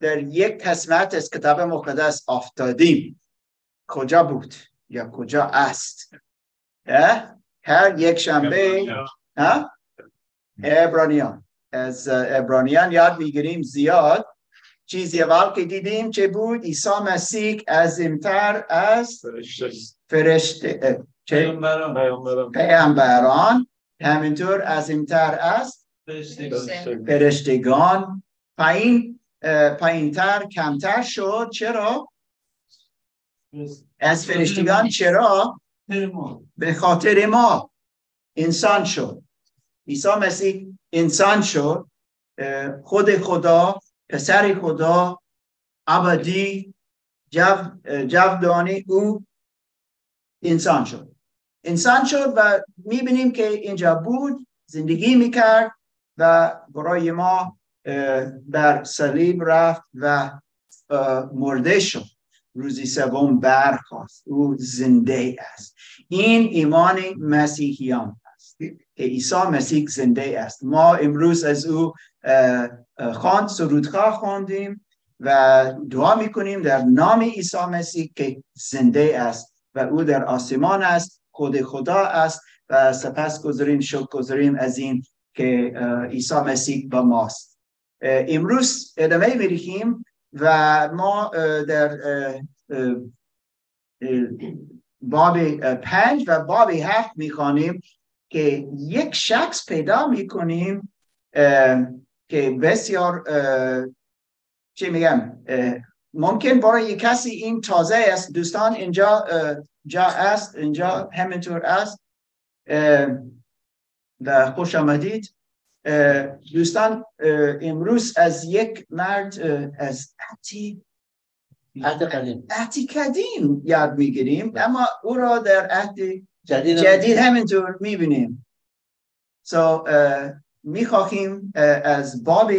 در یک قسمت از کتاب مقدس افتادیم. کجا بود یا کجا است؟ هر یک شنبه عبرانیان، از عبرانیان یاد میگیریم زیاد. چیزی اول که دیدیم چه بود؟ عیسی مسیح عظیم‌تر از فرشته، پیامبران، همینطور عظیم‌تر از فرشتگان، پایین‌تر، کمتر شد. چرا؟ از فرشتگان. چرا؟ به خاطر ما انسان شد. عیسی مسیح انسان شد، خود خدا، پسر خدا، ابدی، جاودانی، او انسان شد. انسان شد و میبینیم که اینجا بود، زندگی میکرد و برای ما بر صلیب رفت و مرده شد. روزی سوم برخاست. او زنده است. این ایمان مسیحیان است. عیسی مسیح زنده است. ما امروز از او خواند، سرودخواه خواندیم و دعا میکنیم در نام عیسی مسیح که زنده است و او در آسمان است، خود خدا است و سپاسگزاریم، شکرگزاریم از این که عیسی مسیح با ماست. امروز ادامه می‌دهیم و ما در باب 5 و باب 7 میخوانیم که یک شخص پیدا میکنیم که بسیار ممکن برای کسی این تازه است. دوستان اینجا جا است، اینجا همینطور است و خوش آمدید. دوستان امروز از یک مرد از عهد قدیم یاد میگیریم، اما او را در عهد جدید همینطور میبینیم. میخواهیم از باب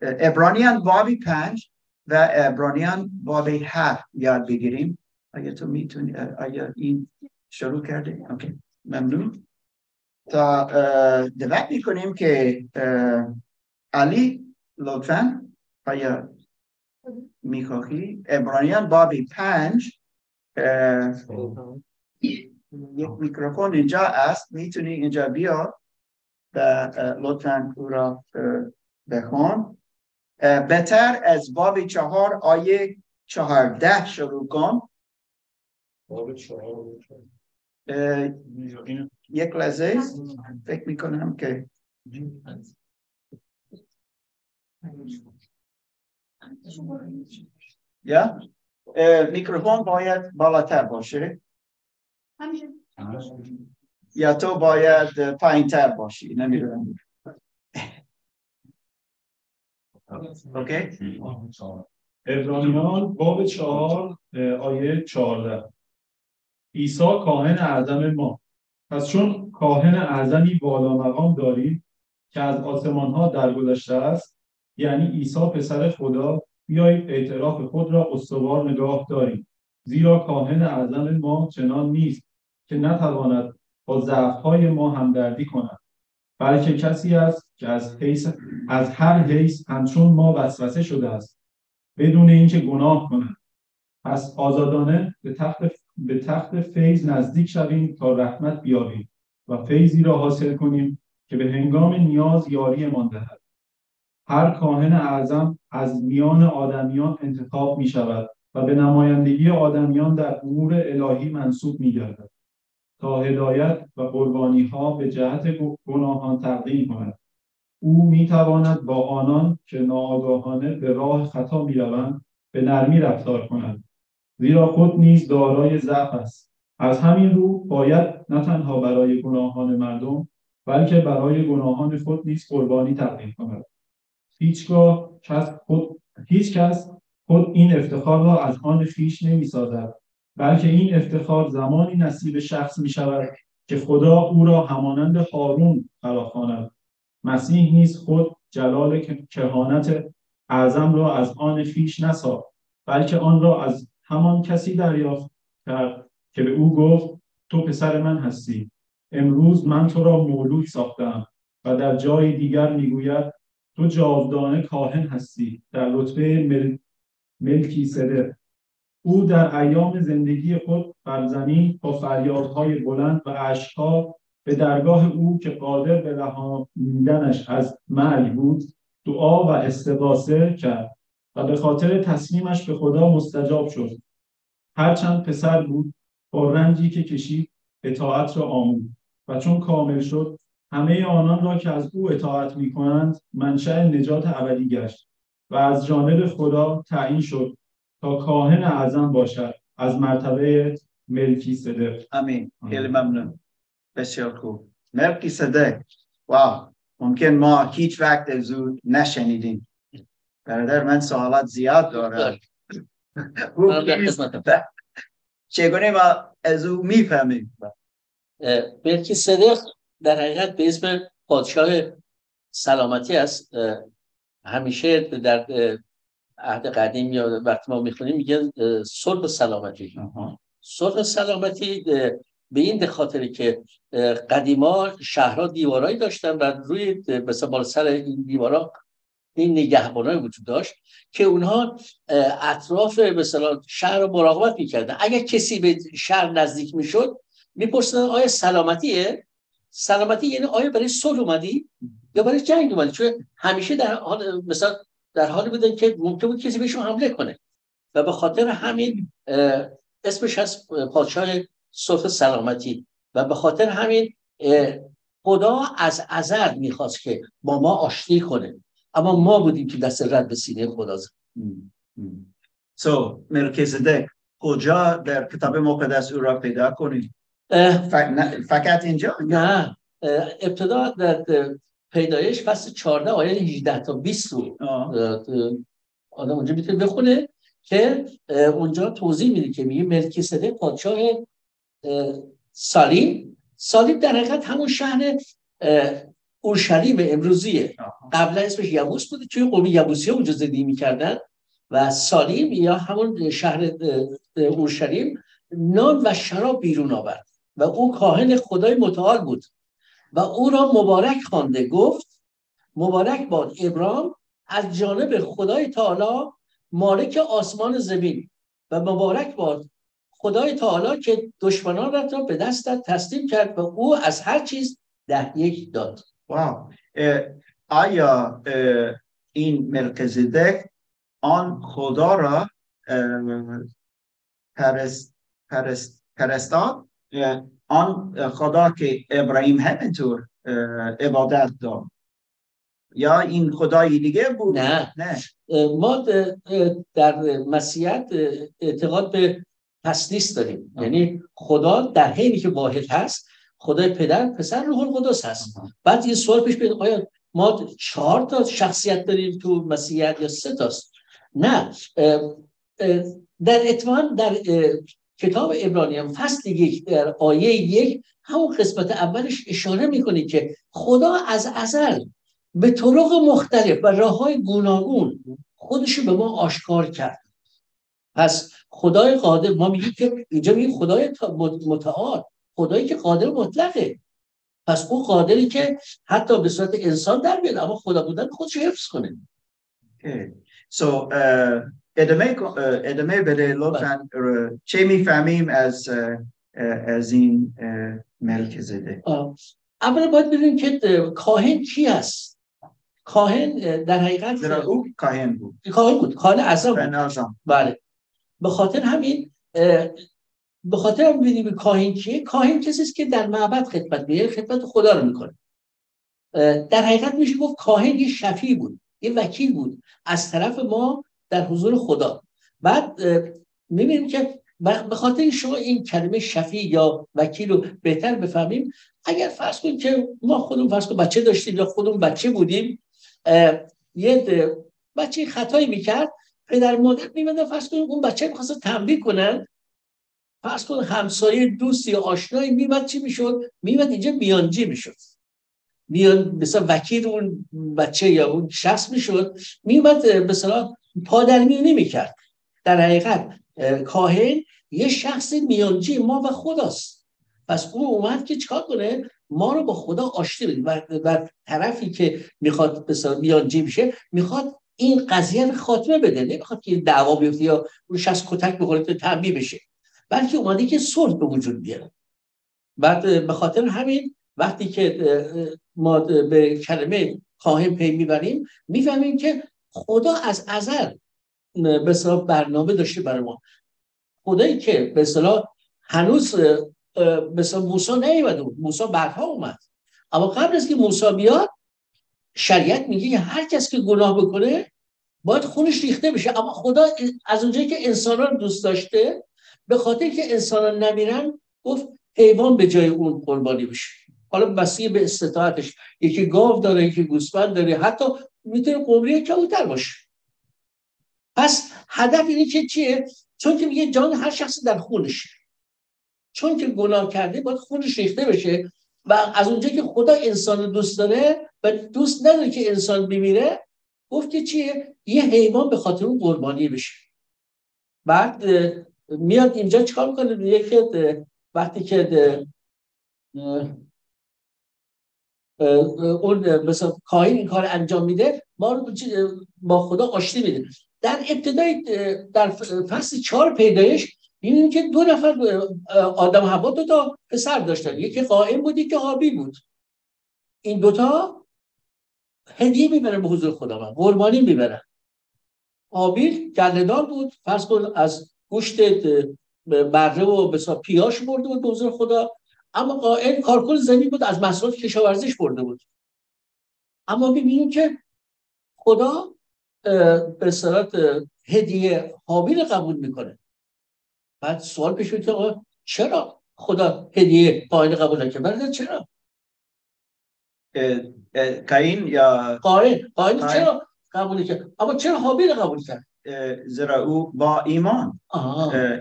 عبرانیان باب 5 و عبرانیان باب 7 یاد بگیریم. اگه تو میتونی، اگه این شروع کرده، اوکی، ممنون. تا دعوت میکنیم که علی لطفاً اگه میخواهی عبرانیان باب 5، یک میکروفون اینجا است، میتونی اینجا بیا و لطفاً او را بخون. بهتر از باب 4 آیه 14 شروع کن. باب 4 یک لحظه فکر میکنم که یا میکروفون باید بالاتر باشه یا تو باید پایین‌تر باشی، نمیدونم. اوکی، عبرانیان باب 4 آیه 14. عیسی کاهن اعظم ما. پس چون کاهن اعظمی بالا مقام داریم که از آسمان‌ها درگذشته است، یعنی عیسی پسر خدا، بیایید اعتراف خود را استوار نگاه داریم، زیرا کاهن اعظم ما چنان نیست که نتواند با ضعف‌های ما همدردی کند، بلکه کسی است که از هر حیث همچون ما وسوسه شده است، بدون اینکه گناه کند. پس آزادانه به تخت فیض نزدیک شویم تا رحمت بیابیم و فیضی را حاصل کنیم که به هنگام نیاز یاریمان دهد. هر کاهن اعظم از میان آدمیان انتخاب می شود و به نمایندگی آدمیان در امور الهی منصوب می گردد تا هدایت و قربانی ها به جهت گناهان تقدیم کند. او می تواند با آنان که ناآگاهانه به راه خطا می روند به نرمی رفتار کند، زیرا خود نیز دارای ضعف است. از همین رو باید نه تنها برای گناهان مردم، بلکه برای گناهان خود نیز قربانی تقدیم کند. هیچ کس خود این افتخار را از آن خویش نمی‌سازد، بلکه این افتخار زمانی نصیب شخص می شود که خدا او را همانند هارون فراخواند. مسیح نیز خود جلال کهانت اعظم را از آن خویش نساخت، بلکه آن را از همان کسی دریافت کرد که به او گفت تو پسر من هستی، امروز من تو را مولود ساختم. و در جای دیگر میگوید تو جاودانه کاهن هستی در رتبه ملکیزدک. او در ایام زندگی خود بر زمین با فریادهای بلند و اشک‌ها به درگاه او که قادر به رهانیدنش از مرگ بود دعا و استغاثه کرد و به خاطر تسلیمش به خدا مستجاب شد. هرچند پسر بود با رنجی که کشید اطاعت را آموخت و چون کامل شد همه آنان را که از او اطاعت می‌کنند منشأ نجات ابدی گشت و از جانب خدا تعیین شد تا کاهن اعظم باشد از مرتبه ملکیزدک. آمین. خیلی ممنون. بسیار خوب. ملکیزدک. واو. ممکن ما هیچ وقت از او نشنیدیم. برادر من سوالات زیاد داره. چگونه ما از او میفهمیم؟ ملکیزدک در حقیقت به اسم پادشاه سلامتی است. همیشه در عهد قدیم یا وقتی ما میخونیم میگن صلح سلامتی. صلح سلامتی به این خاطره که قدیما شهرها دیوارایی داشتن و روی مثلا بالا سر این دیوارا این نگهبانای وجود داشت که اونها اطراف مثلا شهر رو مراقبت میکردن. اگر کسی به شهر نزدیک میشد میپرسیدن آیا سلامتیه؟ سلامتی یعنی آیا برای صلح اومدی یا برای جنگ اومدی؟ چون همیشه در حال مثلا در حالی بودن که ممکن بود کسی بهشون حمله کنه و به خاطر همین اسمش هست پادشاه صلح سلامتی و به خاطر همین خدا از ازل میخواست که با ما آشتی کنه اما ما بودیم که دست رد به سینه خدا زد. ملکیزدک کجا در کتاب مقدس او را پیدا کنید؟ فقط اینجا؟ نه، ابتدا در پیدایش فصل 14 آیه 18 تا 20 رو آدم اونجا میتونه بخونه که اونجا توضیح میده که میگه ملکیزدک پادشاه سالیم. سالیم در حقیقت همون شهر اورشلیم امروزیه. قبلا اسمش یبوس بوده، توی قوم یبوسی اونجا زندگی میکردن و سالیم یا همون شهر اورشلیم نان و شراب بیرون آورد و او کاهن خدای متعال بود و او را مبارک خوانده گفت مبارک باد ابرام از جانب خدای تعالی مالک آسمان زمین و مبارک باد خدای تعالی که دشمنانت را به دستت تسلیم کرد و او از هر چیز 10 داد. واو. آیا این ملکیزدک آن خدا را پرستاد؟ آن خدا که ابراهیم همینطور عبادت داد یا این خدایی دیگه بود؟ نه. ما در مسیحیت اعتقاد به تسلیس داریم. یعنی خدا در حینی که واحد هست خدای پدر، پسر، روح القدس هست. بعد یه سوال پیش میاد آیا ما 4 شخصیت داریم تو مسیحیت یا 3؟ نه. در اتمام در کتاب عبرانیان فصل 1 در آیه 1 همون قسمت اولش اشاره میکنه که خدا از ازل به طرق مختلف و راه‌های گوناگون خودشو به ما آشکار کرد. پس خدای قادر ما میگیم که اینجا میگیم خدای متعال، خدایی که قادر مطلقه. پس او قادری که حتی به صورت انسان در بیاد اما خدا بودن خودشو حفظ کنه. ادامه بده لطفاً. چه میفهمیم از این ملکیزدک؟ اول باید ببینیم که کاهن کی است. کاهن در حقیقت او کاهن بود، کاهن اعظم. بله، به خاطر همین ببینیم کاهن کیه. کاهن کسی است که در معبد خدمت می‌کنه، خدمت خدا رو میکنه. در حقیقت میشه گفت کاهن یه شفیع بود، یه وکیل بود از طرف ما در حضور خدا. بعد می‌بینیم که به خاطر شما این کلمه شفیع یا وکیل رو بهتر بفهمیم، اگر فرض کنیم که ما خودمون بچه داشتیم یا خودمون بچه بودیم، یه بچه خطایی میکرد، پدر مادر میمدن فرض کنیم اون بچه می‌خواستن تنبیه کنن، فرض کنیم همسایه دوستی آشنایی میمد، چی میشد؟ میمد اینجا میانجی میشد، مثلا وکیل اون بچه یا اون شخص میشد، میمد مثلا پادرمیونی میکرد. در حقیقت کاهن یه شخص میانجی ما و خداست. پس او اومد که چکار کنه؟ ما رو با خدا آشتی بدیم و طرفی که میخواد بیانجی بشه میخواد این قضیه رو خاتمه بده، نمیخواد که دعوا بیفته یا روش از کتک بخوره تا تعبیه بشه، بلکه اومده که صلح به وجود بیاره. بعد به خاطر همین وقتی که ما به کلمه خواهیم پی میبریم میفهمیم که خدا از ازل به اصطلاح برنامه داشته برای ما. خدایی که به اصطلاح هنوز به اصطلاح موسی نیومده بود، موسی بعدها اومد، اما قبل از که موسی بیاد شریعت میگه که هر کس که گناه بکنه باید خونش ریخته بشه، اما خدا از اونجایی که انسانا رو دوست داشته به خاطر که انسانا نمیرن گفت حیوان به جای اون قربانی بشه. حالا بسیار به استطاعتش، یکی گاو داره، یکی گوسفند داره، حتی میتونه قمری کبوتر باشه. پس هدف اینه که چیه؟ چون که میگه جان هر شخص در خونشه، چون که گناه کرده باید خونش ریخته بشه و از اونجا که خدا انسان رو دوست داره و دوست نداره که انسان بمیره گفت که چیه؟ یه حیوان به خاطر اون قربانی بشه. بعد میاد اینجا چکار میکنه؟ میگه که وقتی که اون مثلا کاهین این کار انجام میده ما رو با خدا آشتی میده. در ابتدای در فصل 4 پیدایش میبینیم که دو نفر آدم و حوا دو تا پسر داشتن، یکی قائم بود یکی هابیل بود. این دوتا هدیه میبرن به حضور خداوند، قربانی میبرن. هابیل گله‌دار بود، فرض کن از گوشت بره و بسا پیاش برده بود به حضور خدا، اما قائل کارکن زمین بود، از محصولات کشاورزیش برده بود. اما ببینیم که خدا به اصطلاح هدیه هابیل قبول میکنه. بعد سوال پیش میاد که چرا خدا هدیه قائل قبول نکنه؟ برادر چرا؟ کاین یا قائل چرا قبول کرد؟ اما چرا هابیل قبول کرد؟ زیرا او با ایمان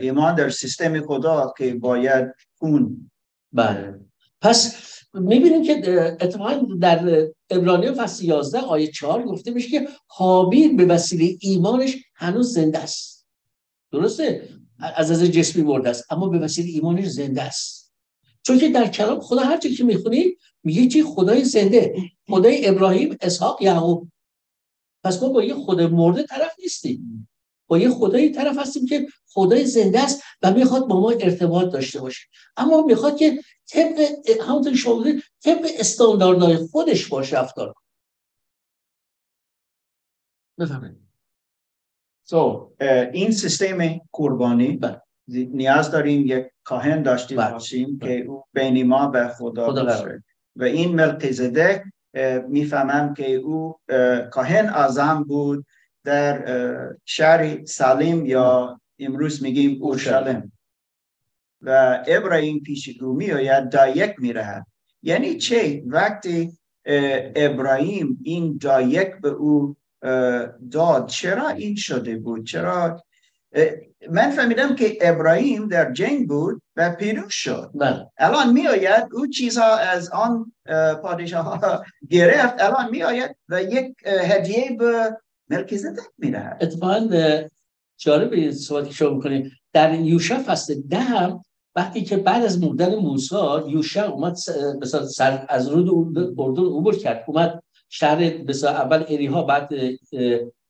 ایمان در سیستم خدا که باید اون بله. پس میبینیم که اتفاقا در عبرانیان فصل 11 آیه 4 گفته میشه که هابیل به وسیله ایمانش هنوز زنده است. درسته؟ از نظر جسمی مرده است اما به وسیله ایمانش زنده است. چون که در کلام خدا هر چیزی که میخونی میگه چی؟ خدای زنده، خدای ابراهیم، اسحاق، یعقوب. پس ما با یه خدای مرده طرف نیستیم، با یه خدایی طرف هستیم که خدای زنده است و میخواد با ما ارتباط داشته باشه، اما میخواد که طبق همونطور شما طبق استانداردهای خودش باشه رفتار کنه. بفهمید؟ این سیستم قربانی نیاز داریم یک کاهن داشته باشیم که او بین ما و خدا باشه و این ملکیزدک میفهمم که او کاهن اعظم بود در شهر سالم یا امروز میگیم اورشلیم و ابراهیم پیش او میآید دایک میرهد. یعنی چه؟ وقتی ابراهیم این دایک به او داد چرا این شده بود؟ چرا؟ من فهمیدم که ابراهیم در جنگ بود و پیروز شد. الان میآید او چیزها از آن پادشاه گرفت، الان میآید و یک هدیه به ملکیزدک میدهد. اتفاقاً جالب صحبتی شما میکنیم. در یوشع فصل 10 هم وقتی که بعد از مردن موسی یوشع اومد مثلا سر از رود اردن عبور کرد، اومد شهر مثلا اول اریها بعد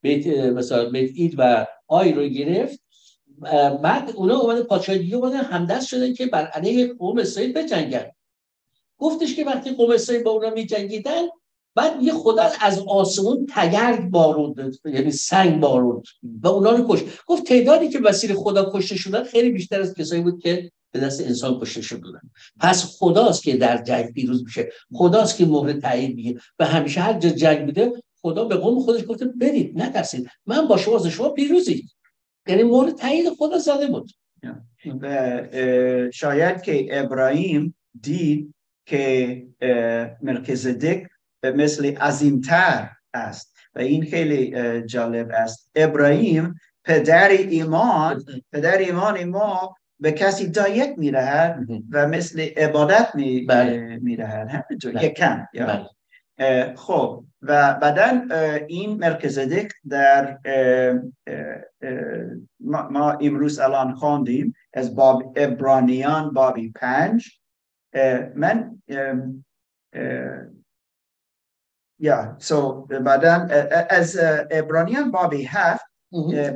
بیت مثلا بیت اید و آی رو گرفت. بعد اونا اومدن پادشاه دیگه اومدن همدست شدن که بر علیه قوم اسرائیل بجنگن. گفتش که وقتی قوم اسرائیل با اونا میجنگیدن بعد یه خدا از آسمون تگرگ بارود، یعنی سنگ بارود و اونا رو کشت. گفت تعدادی که وسیله خدا کشته شدن خیلی بیشتر از کسایی بود که به دست انسان کشته شدن. پس خداست که در جنگ پیروز میشه، خداست که مهر تایید میگه و همیشه هر جا جنگ میده خدا به قوم خودش گفته برید نترسید من با شما، شما پیروزید. یعنی مهر تایید خدا زده بود. شاید که ابراهیم دید که ملکیزدک مثل عظیمتر است و این خیلی جالب است. ابراهیم پدر ایمان ما به کسی دایک میرهد و مثل عبادت میرهد یکم. خب و بعدا این ملکیزدک در ما امروز الان خواندیم از باب عبرانیان بابی 5 من yeah, so بعدن از عبرانیان باب 7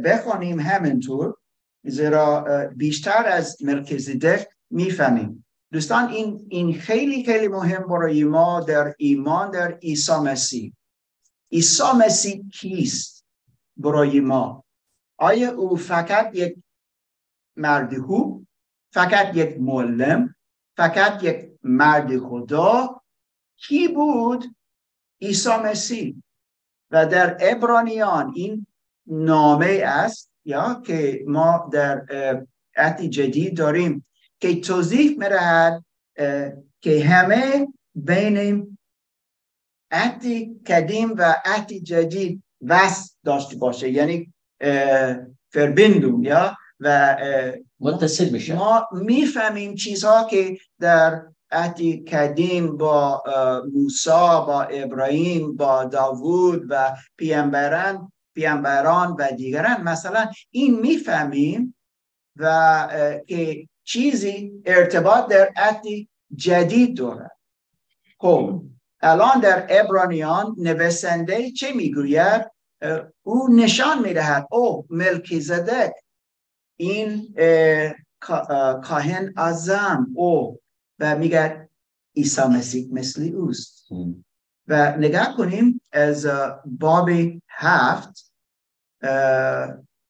بخونیم همینطور، زیرا بیشتر از ملکیزدک میفهمیم. دوستان این خیلی خیلی مهم برای ما در ایمان در عیسی مسیح. عیسی مسیح کیست برای ما؟ آیا او فقط یک مرد خوب، فقط یک معلم، فقط یک مرد خدا؟ کی بود عیسی مسیح؟ و در عبرانیان این نامه است یا که ما در عهد جدید داریم که توضیح می‌دهد که همه بین عهد قدیم و عهد جدید وصل داشته باشه، یعنی فربندون یا و متصل میشه. ما میفهمیم چیزها که در عهد قدیم با موسی، با ابراهیم، با داوود و پیامبران و دیگران، مثلا این میفهمیم و که چیزی ارتباط در عهد جدید دارد. خب الان در عبرانیان نویسنده چه میگوید؟ او نشان میدهد او ملکیزدک این کاهن اعظم او، و میگه عیسی مسیح مثل اوست. و نگاه کنیم از باب 7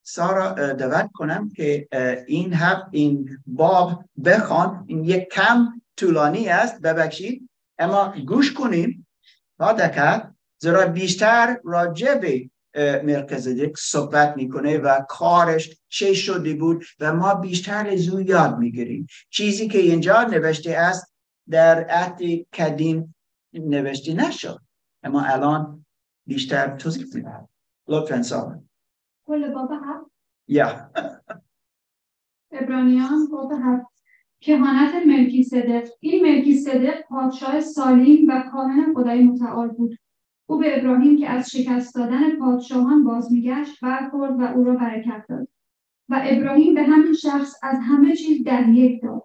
سارا دعوت کنم که این باب بخوان. این یک کم طولانی است، ببخشید، اما گوش کنیم با دقت، زیرا بیشتر راجع به ملکیزدک صحبت میکنه و کارش چه شده بود و ما بیشتر از او یاد میگیریم. چیزی که اینجا نوشته است در عهد قدیم نوشته نشد، اما الان بیشتر توضیح میدم. لطفاً سارا. کل باب 7. یا عبرانیان باب 7. کهانت ملکیزدک. این ملکیزدک پادشاه سالیم و کاهن خدای متعال بود. او به ابراهیم که از شکست دادن پادشاهان باز میگشت برخورد و او را برکت داد. و ابراهیم به همین شخص از همه چیز در یک داد.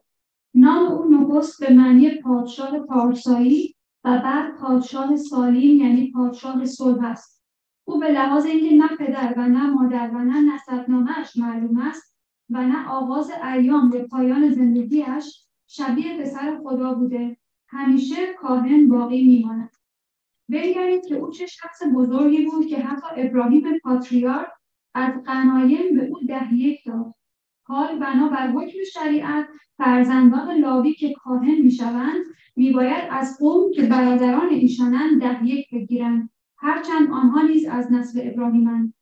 نام او نخست به معنی پادشاه پارسایی و بعد پادشاه سالیم، یعنی پادشاه صلح است. او به لحاظ اینکه نه پدر و نه مادر و نه نسب‌نامه‌اش معلوم است و نه آغاز ایام به پایان زندگیش شبیه پسر خدا بوده، همیشه کاهن باقی میماند. بنگرید که او چه شخص بزرگی بود که حتی ابراهیم پاتریارک از غنایم به او ده یک داد. حال بنابر حکم شریعت فرزندان لاوی که کاهن میشوند میباید از قوم که برادران ایشانند ده یک بگیرند، هرچند آنها نیز از نسل ابراهیمند.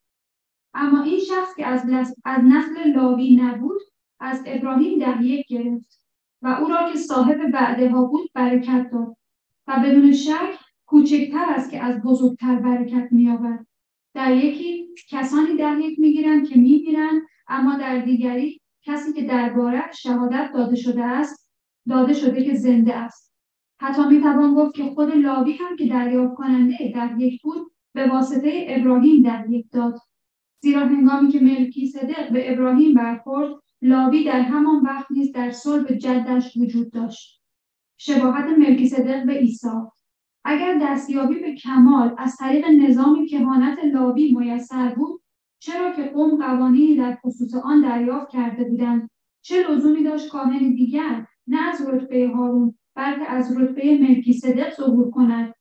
اما این شخص که از نسل لاوی نبود از ابراهیم ده یک گرفت و او را که صاحب وعده ها بود برکت داد و بدون شک کوچکتر است که از بزرگتر برکت می‌یابد. در یکی کسانی در یک می‌گیرند که می‌میرند، اما در دیگری کسی که درباره‌اش شهادت داده شده که زنده است. حتی می‌توان گفت که خود لاوی هم که دریافت کننده در یک بود به واسطه ابراهیم در یک داد. زیرا هنگامی که ملکیزدک به ابراهیم برخورد، لاوی در همان وقت نیز در صلب جدش وجود داشت. شباهت ملکیزدک به عیسی. اگر دستیابی به کمال از طریق نظام کهانت لاوی میسر بود، چرا که قوم قوانینی در خصوص آن دریافت کرده بودند، چه لزومی داشت کاهن دیگر نه از رتبه هارون بلکه از رتبه ملکیزدک ظهور کند؟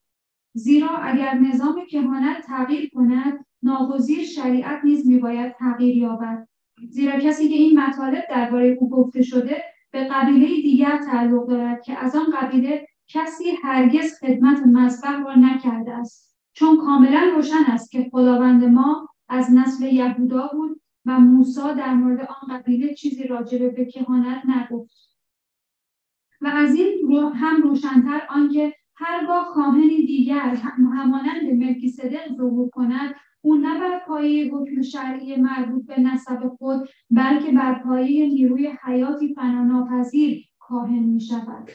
زیرا اگر نظام کهانت تغییر کند، ناگزیر شریعت نیز میباید تغییر یابد. زیرا کسی که این مطالب درباره او گفته شده به قبیله دیگر تعلق دارد که از آن قبیله کسی هرگز خدمت مذبح را نکرده است، چون کاملا روشن است که خداوند ما از نسل یهودا بود و موسی در مورد آن قبیله چیزی راجع به کهانت نگفت. و از این رو هم روشن‌تر آنکه هرگاه کاهنی دیگر همانند ملکیزدک ظهور کند، او نه بر پایه حکم شرعی مربوط به نسب خود بلکه بر پایه نیروی حیاتی فناناپذیر کاهن می‌شود.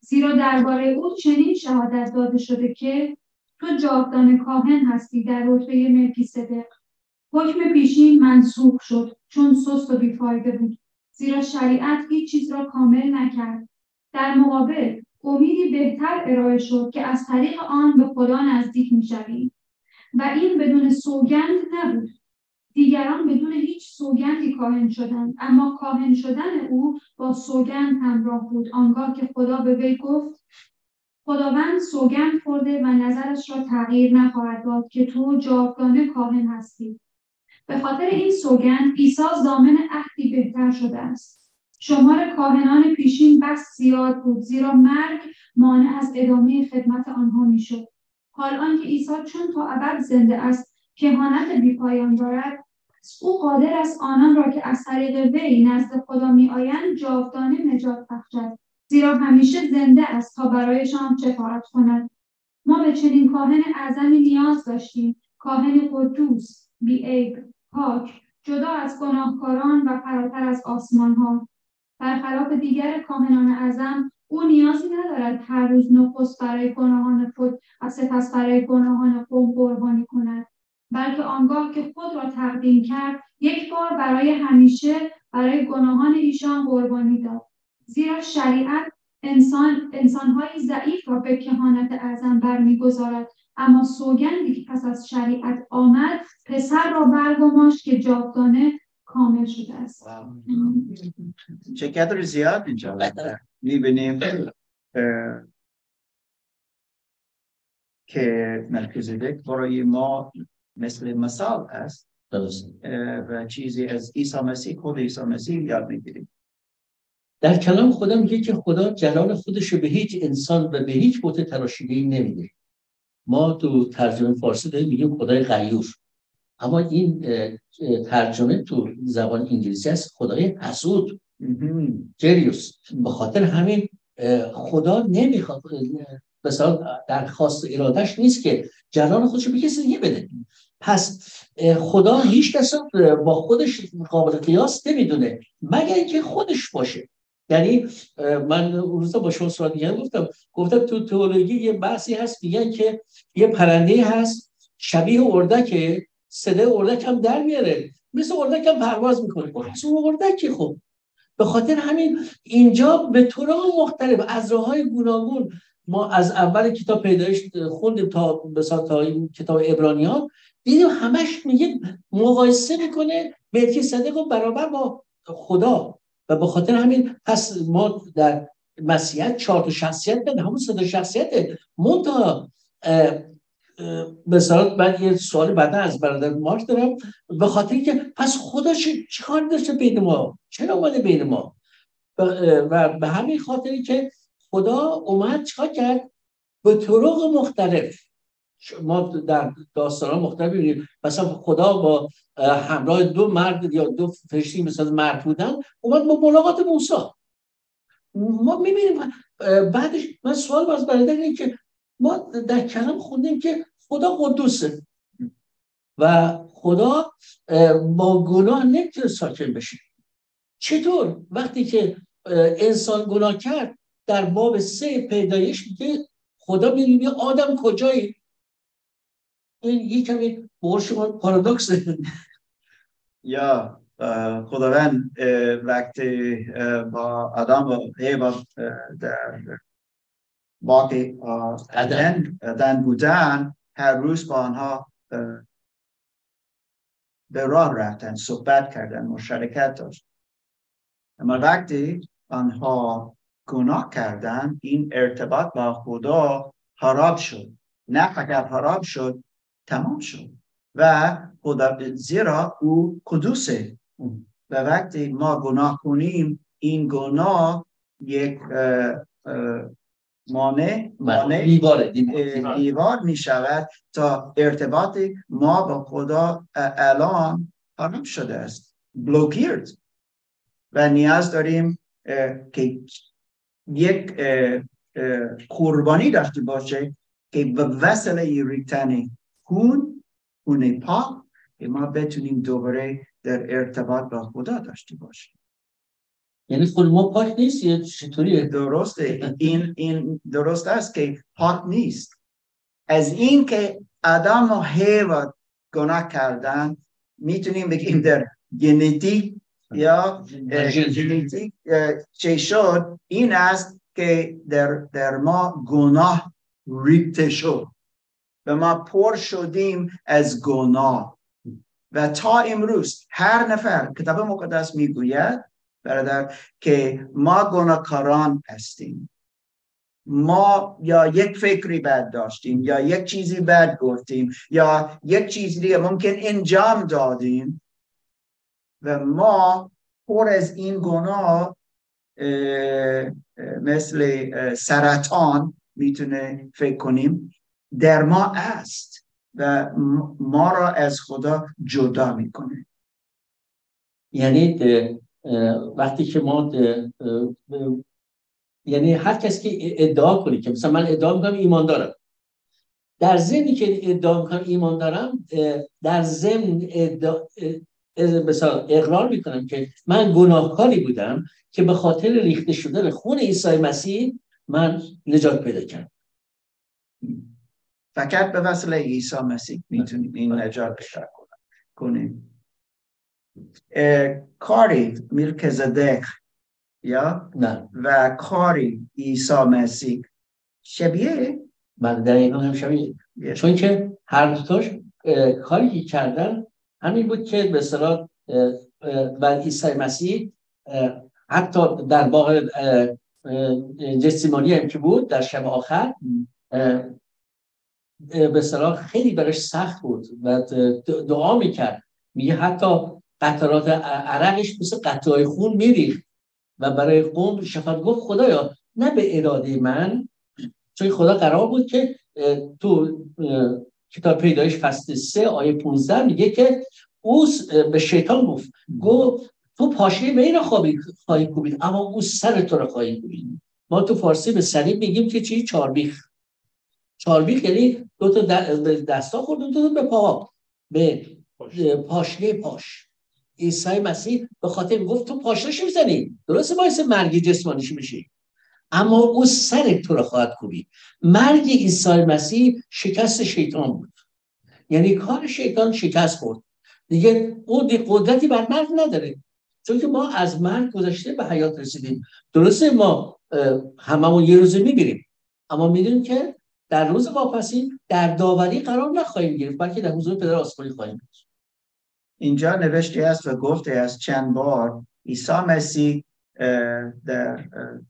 زیرا درباره او چنین شهادت داده شده که تو جاودانه کاهن هستی در رتبه ملکیزدک. حکم پیشین منسوخ شد چون سست و بیفایده بود، زیرا شریعت هیچ چیز را کامل نکرد. در مقابل امیدی بهتر ارائه شد که از طریق آن به خدا نزدیک می‌شویم. و این بدون سوگند نبود. دیگران بدون هیچ سوگندی کاهن شدند، اما کاهن شدن او با سوگند همراه بود. آنگاه که خدا به وی گفت خداوند سوگند خورده و نظرش را تغییر نخواهد داد که تو جاودانه کاهن هستی. به خاطر این سوگند عیسی ضامن عهدی بهتر شده است. شمار کاهنان پیشین بس زیاد بود، زیرا مرگ مانع از ادامه خدمت آنها میشد. حال آنکه عیسی چون تا ابد زنده است کهانت بی‌پایان دارد، او قادر است آنان را که از طریق وی نزد خدا میآیند جاودانه نجات بخشد، زیرا همیشه زنده است تا برایشان شفاعت کند. ما به چنین کاهن اعظمی نیاز داشتیم، کاهن قدوس، بی‌عیب، پاک، جدا از گناهکاران و فراتر از آسمان‌ها. برخلاف دیگر کاهنان اعظم، او نیازی ندارد هر روز نخست برای گناهان خود و سپس برای گناهان قوم قربانی کند، بلکه آنگاه که خود را تقدیم کرد، یک بار برای همیشه برای گناهان ایشان قربانی داد. زیرا شریعت انسان‌های ضعیف را به کهانت اعظم برمی‌گذارد، اما سوگندی که پس از شریعت آمد، پسر را برگماشت که جاودانه کامل شده است. چه قدر زیاد اینجا می‌بینیم که ملکیزدک برای ما مثل مثال است و چیزی از عیسی مسیح، خود عیسی مسیح یاد می‌گیریم. در کلام خدا میگه که خدا جلال خودش رو به هیچ انسان و به هیچ بت تراشیده‌ای نمیده. ما تو ترجمه فارسی داریم میگیم خدای غیور، اما این ترجمه تو زبان انگلیسی است خدای حسود، جریوس. به خاطر همین خدا نمیخواد، مثلا درخواست ارادش نیست که جلال خودش رو به کسی دیگه بده. پس خدا هیچ کس با خودش قابل قیاس نمیدونه مگر اینکه خودش باشه. یعنی من اون روزا با شما صحبت می‌کردم، گفتم تو تئولوژی یه بحثی هست، میگن که یه پرنده هست شبیه اردکه، صدای اردک هم در میاره، مثل اردک هم پرواز میکنه. اون اردکه. خب به خاطر همین اینجا به طور مختلف از راه‌های گوناگون ما از اول کتاب پیدایش خوندیم تا مثلا تا کتاب عبرانیان دیدیم، همش میگه مقایسه میکنه ملکی‌صدق رو برابر با خدا. و به خاطر همین پس ما در مسیحیت چهار تا شخصیت داریم، همون سه تا شخصیته. منتها مثلا من یه سوال بعدا از برادر مارک دارم، به خاطر اینکه پس خودش چیکار داشته بین ما، چرا اومده بین ما؟ و به همین خاطری که خدا اومد چیکار کرد؟ به طرق مختلف. ما در داستان‌ها مختلف می‌بینیم، مثلا خدا با همراه دو مرد یا دو فرشته مثلا مرد بودن، اومد با ملاقات موسی. ما می‌بینیم بعدش من سوال باز برادر اینه که ما در کلام خوندیم که خدا قدوسه و خدا با گناه نمی‌تونه ساکن بشه. چطور وقتی که انسان گناه کرد در باب 3 پیدایش میگه خدا میگه آدم کجایی؟ این یکمی برشما پارادوکس. یا خداوند وقتی با آدم و حیوا در باقی آدم بودن، هر روز با آنها به راه رفتن، صحبت کردن، مشارکت داشت. اما وقتی آنها گناه کردن، این ارتباط با خدا خراب شد. نه فقط خراب شد، تمام شد. و خدا زیرا او قدوسه و وقتی ما گناه کنیم، این گناه یک مانع دیوار می شود تا ارتباط ما با خدا الان خراب شده است، بلوکیرد، و نیاز داریم که یک قربانی داشته باشه که به وسیله ریختن خون پاک که ما بتونیم دوباره در ارتباط با خدا داشته باشیم. یعنی خون ما پاک نیست یا چطوریه؟ درسته. این درست است که پاک نیست. از این که آدم و حیوا گناه کردن میتونیم بگیم در ژنتیک یا چه شد، این است که در ما گناه ریخته شد و ما پر شدیم از گناه. و تا امروز هر نفر، کتاب مقدس میگوید برادر که ما گناهکاران هستیم. ما یا یک فکری بد داشتیم یا یک چیزی بد گفتیم یا یک چیزی دیگه ممکن انجام دادیم و ما پر از این گناه مثل سرطان میتونه فکر کنیم در ما است و ما را از خدا جدا میکنه. یعنی وقتی که ما یعنی هر کسی که ادعا کنه که مثلا من ادعا میکنم ایمان دارم، در ضمنی که ادعا میکنم ایمان دارم در ضمن مثلا اقرار میکنم که من گناهکاری بودم که به خاطر ریخته شدن خون عیسی مسیح من نجات پیدا کردم. فقط به وسیله عیسی مسیح میتونیم این نجات پیدا کنیم. کاری ملکزدک یا نه و کاری عیسی مسیح شبیه در اینا هم شبیه، چون که هر دوتاش کاری که کردن همین بود که به اصطلاح و عیسی مسیح حتی در باغ جتسیمانی هم که بود در شب آخر به اصطلاح خیلی برش سخت بود و دعا میکرد، میگه حتی قطرات عرقش مثل قطرات خون میریخت و برای قوم شفاعت گفت خدایا نه به اراده من، چون خدا قرار بود که تو کتاب پیدایش فصل 3 آیه 15 میگه که او به شیطان گفت تو پاشه به این خواهی کوبید اما او سر تو را خواهی کوبید. ما تو فارسی به سلیم میگیم که چی؟ چاربیخ. چاربیخ یعنی دو تا دستا خورد و دو تا به پا به پاشنه پاش. عیسی مسیح به خاطر گفت تو پاشنش میزنی، درسته باعث مرگ جسمانیش میشی اما او سر تو را خواهد کوبید. مرگ عیسی مسیح شکست شیطان بود، یعنی کار شیطان شکست خورد دیگه، او قدرتی بر مرگ نداره چون که ما از مرگ گذشته به حیات رسیدیم. درسته ما هممون یه روز میبینیم اما میدونیم که در روز واپسی در داوری قرار نخواهیم گرفت بلکه در حضور پدر آسمانی خواهیم بود. اینجا نوشته است و گفته است چند بار عیسی مسیح در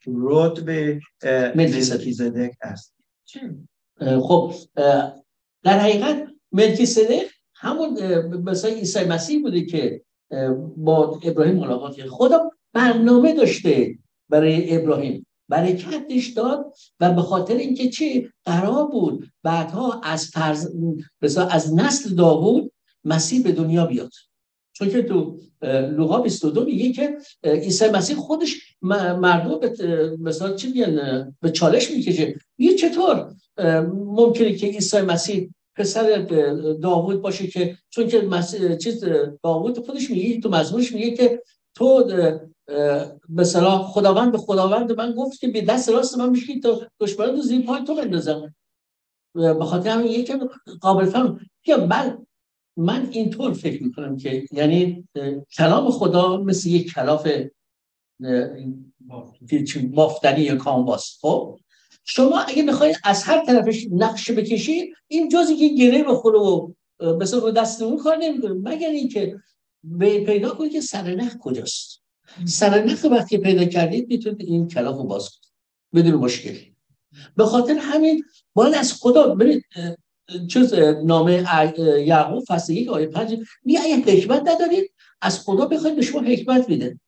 رتبه ملکیزدک است. خب در حقیقت ملکیزدک همون مثلا عیسی مسیح بوده که با ابراهیم ملاقات کرد. خدا برنامه داشته برای ابراهیم، برکتش داد و به خاطر اینکه چی قرار بود بعدها از نسل داوود مسیح به دنیا بیاد، چون که تو لوقا 22 میگه که عیسی مسیح خودش مردم مثلا چی میگن به چالش میکشه، میگه چطور ممکنه که عیسی مسیح پسر داوود باشه که چون که چیز داوود خودش میگه تو مزمورش میگه که تو مثلا خداوند به خداوند من گفت که به دست راست من میشی تا دشمنان رو زیر پای تو بندازم. به خاطر همین یکی قابل فهم که من اینطور فکر میکنم که یعنی کلام خدا مثل یک کلاف بافتنی یا کانواس. خب شما اگه بخواید از هر طرفش نقشه بکشید این جزی که گره بخوره و مثلا رو دستمون کار نمیکنه مگر اینکه پیدا کنید که سرنخ کجاست. سرنخ وقتی پیدا کردید میتونید این کلاف رو باز کنید بدون مشکلی. به خاطر همین باید از خدا برید چیز نامه یعقوب فصل 1 آیه 5 میگه اگه حکمت ندارید از خدا بخواید به شما حکمت میده.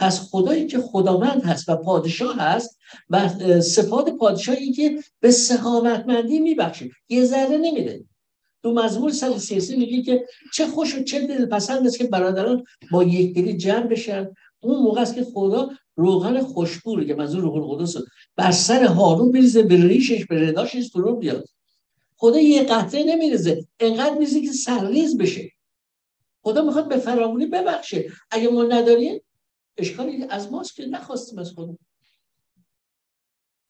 پس خدایی که خداوند هست و پادشاه هست و صفات پادشاهی که به سخاوتمندی میبخشه یه ذره نمیده. تو مزمور 133 میگه که چه خوش و چه دلپسند است که برادران با یکدلی جمع بشن. اون موقع است که خدا روغن خوشبو رو که منظور روح القدس بر سر هارون میریزه به ریشش به رداشش درو بیاد. خدا یه قطره نمیرزه، اینقدر میرزه که سرریز بشه. خدا میخواد به فرامونی ببخشه. اگه ما نداریم اشکالی از ماست که نخواستیم از خدا.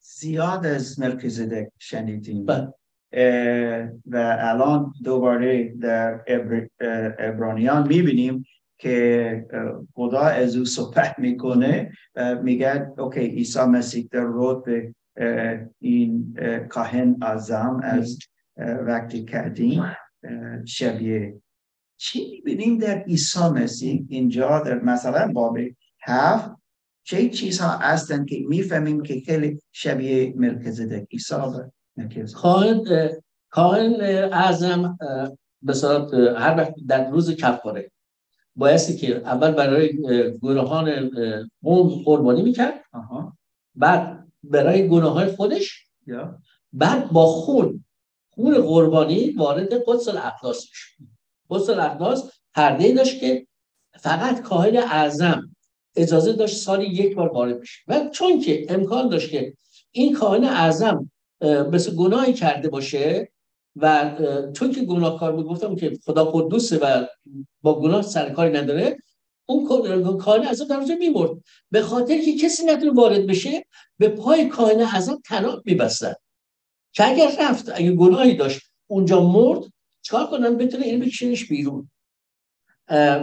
زیاد از ملکیزدک شنیدیم و الان دوباره در عبرانیان میبینیم که خدا از او صحبت میکنه میگه اوکی عیسی مسیح در رتبه این کاهن اعظم از وقتی کردیم شبیه چی میبینیم در عیسی مسیح اینجا در مثلا باب 7 چه چیزها هستند که میفهمیم که خیلی شبیه ملکیزدک عیسی کاهن اعظم به صورت هر وقت در روز کفاره بایستی که اول برای گناهان قوم قربانی میکرد بعد برای گناهان خودش بعد با خون قربانی وارد قدس الاقداس میشه. قدس الاقداس پرده‌ای داشت که فقط کاهن اعظم اجازه داشت سالی یک بار وارد بشه و چون که امکان داشت که این کاهن اعظم مثل گناهی کرده باشه و چون که گناهکار بود گفتم که خدا قدوسه و با گناه سرکاری نداره اون کاهن اعظم در اونجا میمرد. به خاطر که کسی نتونه وارد بشه به پای کاهن اعظم طناب میبستن که اگر رفت اگه گناهی داشت اونجا مرد چکار کنن بتونه این بکشنش بیرون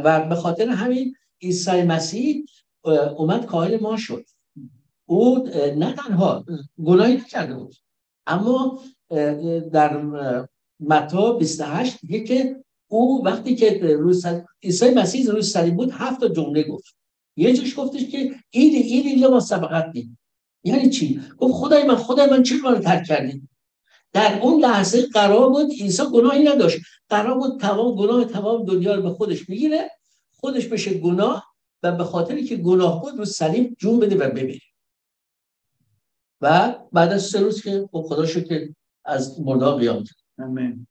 و به خاطر همین عیسی مسیح اومد کاهن ما شد. او نه تنها گناهی نکرده بود اما در متی 28 دیگه که او وقتی که عیسی مسیح روز صلیب بود 7 جمله گفت. یه جوش گفتش که ایلی لما سبقتنی یعنی چی؟ گفت خدای من چی رو ترک کردی؟ در اون لحظه قرار بود عیسی گناهی نداشت. قرار بود تمام دنیا رو به خودش میگیره خودش بشه گناه و به خاطری که گناه بود روز صلیب جون بده و بمیره. و بعد از 3 روز که خدا شد که از مردان قیام کرد. آمین.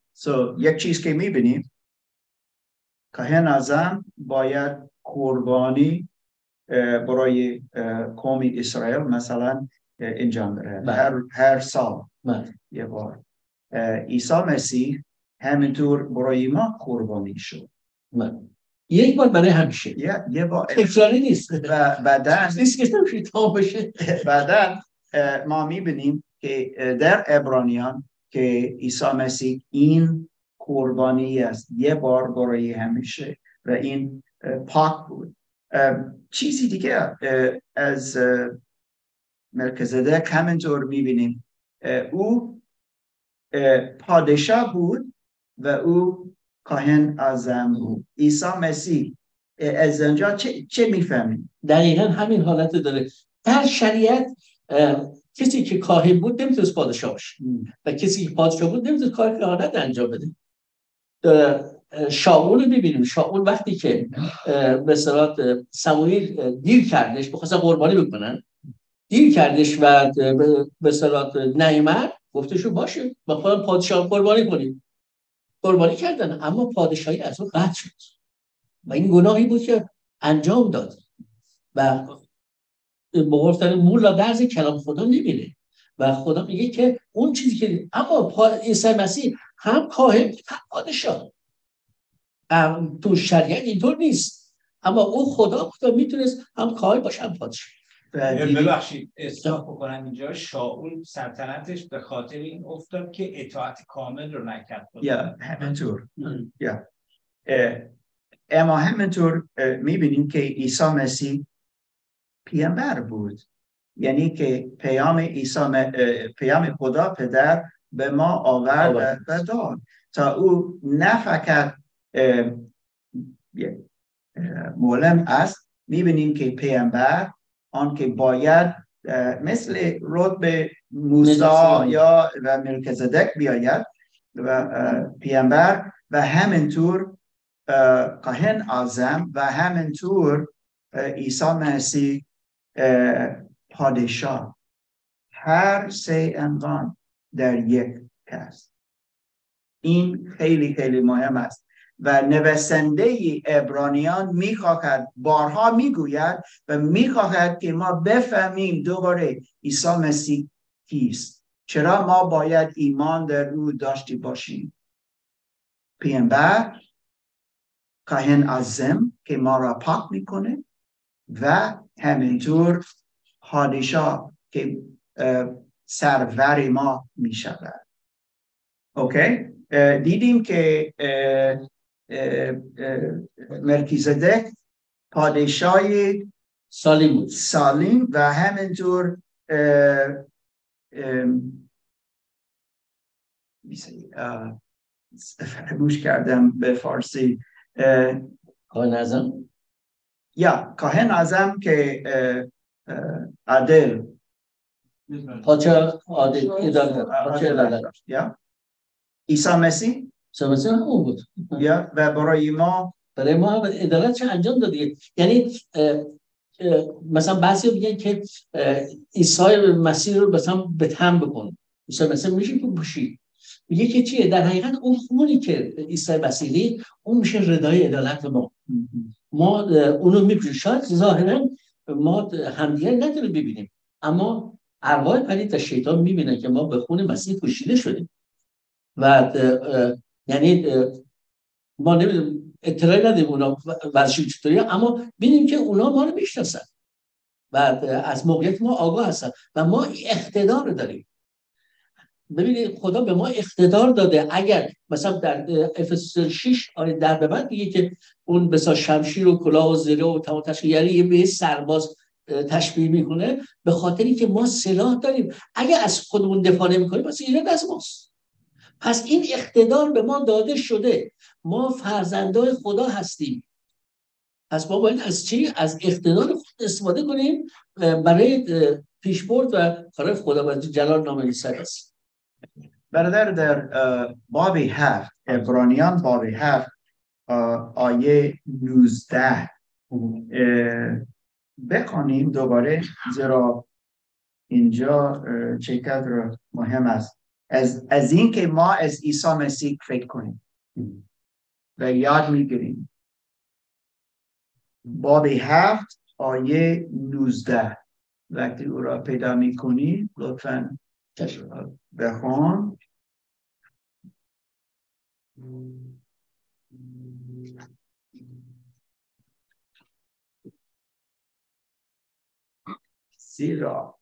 یک چیز که میبینیم کاهن اعظم باید قربانی برای قوم اسرائیل مثلا انجام بده هر سال یه بار. عیسی مسیح همینطور برای ما قربانی شد. یک بار برای همیشه. یه بار. تکراری نیست. و بعدن نیست که نمیشه تا بشه. بعدن ما میبینیم که در عبرانیان که عیسی مسیح این قربانی است یه بار برای همیشه و این پاک بود. چیزی دیگه از ملکیزدک همینطور میبینیم او پادشاه بود و او کاهن اعظم بود. عیسی مسیح از اینجا چه میفهمیم؟ دقیقا همین حالت داره. در شریعت کسی که کاهن بود نمیتونست پادشاه باشه و کسی که پادشاه بود نمیتونست کار کهانت انجام بده. شاول رو ببینیم. شاول وقتی که به اصطلاح سموئیل دیر کردش می‌خواستن قربانی بکنن دیر کردش و به اصطلاح نیامد گفتشو باشه ما خودم پادشاه قربانی کنیم قربانی کردن اما پادشاهی از اون قطع شد و این گناهی بود که انجام داد و بگفتن مولا درز کلام خدا نمیره و خدا میگه که اون چیزی که اما عیسی مسیح هم کاهن هم پادشاه تو شریعت اینطور نیست اما او خدا میتونست هم کاهن باشه هم پادشاه. ببخشید اصلاح بکنم اینجا شاول سلطنتش به خاطر این افتاد که اطاعت کامل رو نکرد. همینطور اما همینطور میبینیم که عیسی مسیح پیامبر بود یعنی که پیام خدا پدر به ما آورد و داد تا او نه فقط معلم است. میبینیم که پیامبر آن که باید مثل رتبه موسی یا و ملکیزدک بیاید و پیامبر و همینطور کاهن اعظم و همینطور عیسی مسیح پادشاه هر 3 عنوان در یک کس. این خیلی خیلی مهم است و نویسنده عبرانیان میخواهد بارها میگوید و میخواهد که ما بفهمیم دوباره عیسی مسیح کیست. چرا ما باید ایمان در او داشته باشیم؟ پیامبر، کاهن اعظم که ما را پاک میکنه و همینطور پادشاه که سرور ما می شود. اوکی؟ دیدیم که ملکیزدک پادشاهی سالیم بود. سالیم و همینطور فراموش کردم به فارسی کاهن اعظم، یا کاهن اعظم که عادل پادشاه عادل داشت، یا عیسی مسیح سمسیح اون بود یا و برای ما عدالت چه انجام داد دیگه. یعنی مثلا بعضی میگن که عیسی مسیح رو مثلا به تن بکن، عیسی مسیح میشه که بوشی، میگه که چیه؟ در حقیقت اون خونی که عیسی بسیلی اون میشه ردای عدالت ما اونو میپوشیم. شاید ظاهرا ما همدیگر نداره ببینیم، اما ارواح پلید و شیطان میبینن که ما به خون مسیح پوشیده شدیم و یعنی ما نمیدونم اطلاعی نداریم اونا ورشی چطوری، اما بینیم که اونا ما رو میشناسن و از موقعیت ما آگاه هستن و ما اقتدار داریم. ببینید خدا به ما اقتدار داده. اگر مثلا در افسوس 6 آیه در به بعد میگه که اون بسا شمشیر و کلاه و زره و تمام تشکیل، یعنی به سرباز تشبیه میکنه به خاطری که ما سلاح داریم. اگر از خودمون دفاع نمی‌کنیم واسه ایراد از ماست. پس این اقتدار به ما داده شده، ما فرزندان خدا هستیم، پس ما باید از چی؟ از اقتدار خود استفاده کنیم برای پیشبرد و کار خدا و جلال نام عیسی است. برادر در باب 7 عبرانیان باب 7 آیه 19 بخونیم دوباره، زیرا اینجا چقدر مهم است از این که ما از عیسی مسیح فکر کنیم و یاد میگیریم. باب 7 آیه 19 وقتی او را پیدا میکنی لطفاً بخون. زیرا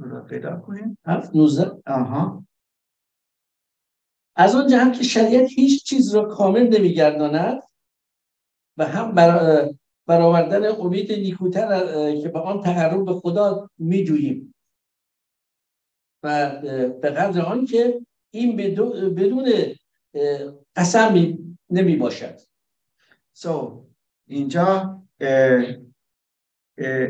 را پیدا کنیم 7:19 از اون جهت که شریعت هیچ چیز را کامل نمیگرداند و هم برآوردن امید نیکوتر که با آن تقرب به خدا میجوییم و به قدر آن که این بدون قسم نمی باشد. اینجا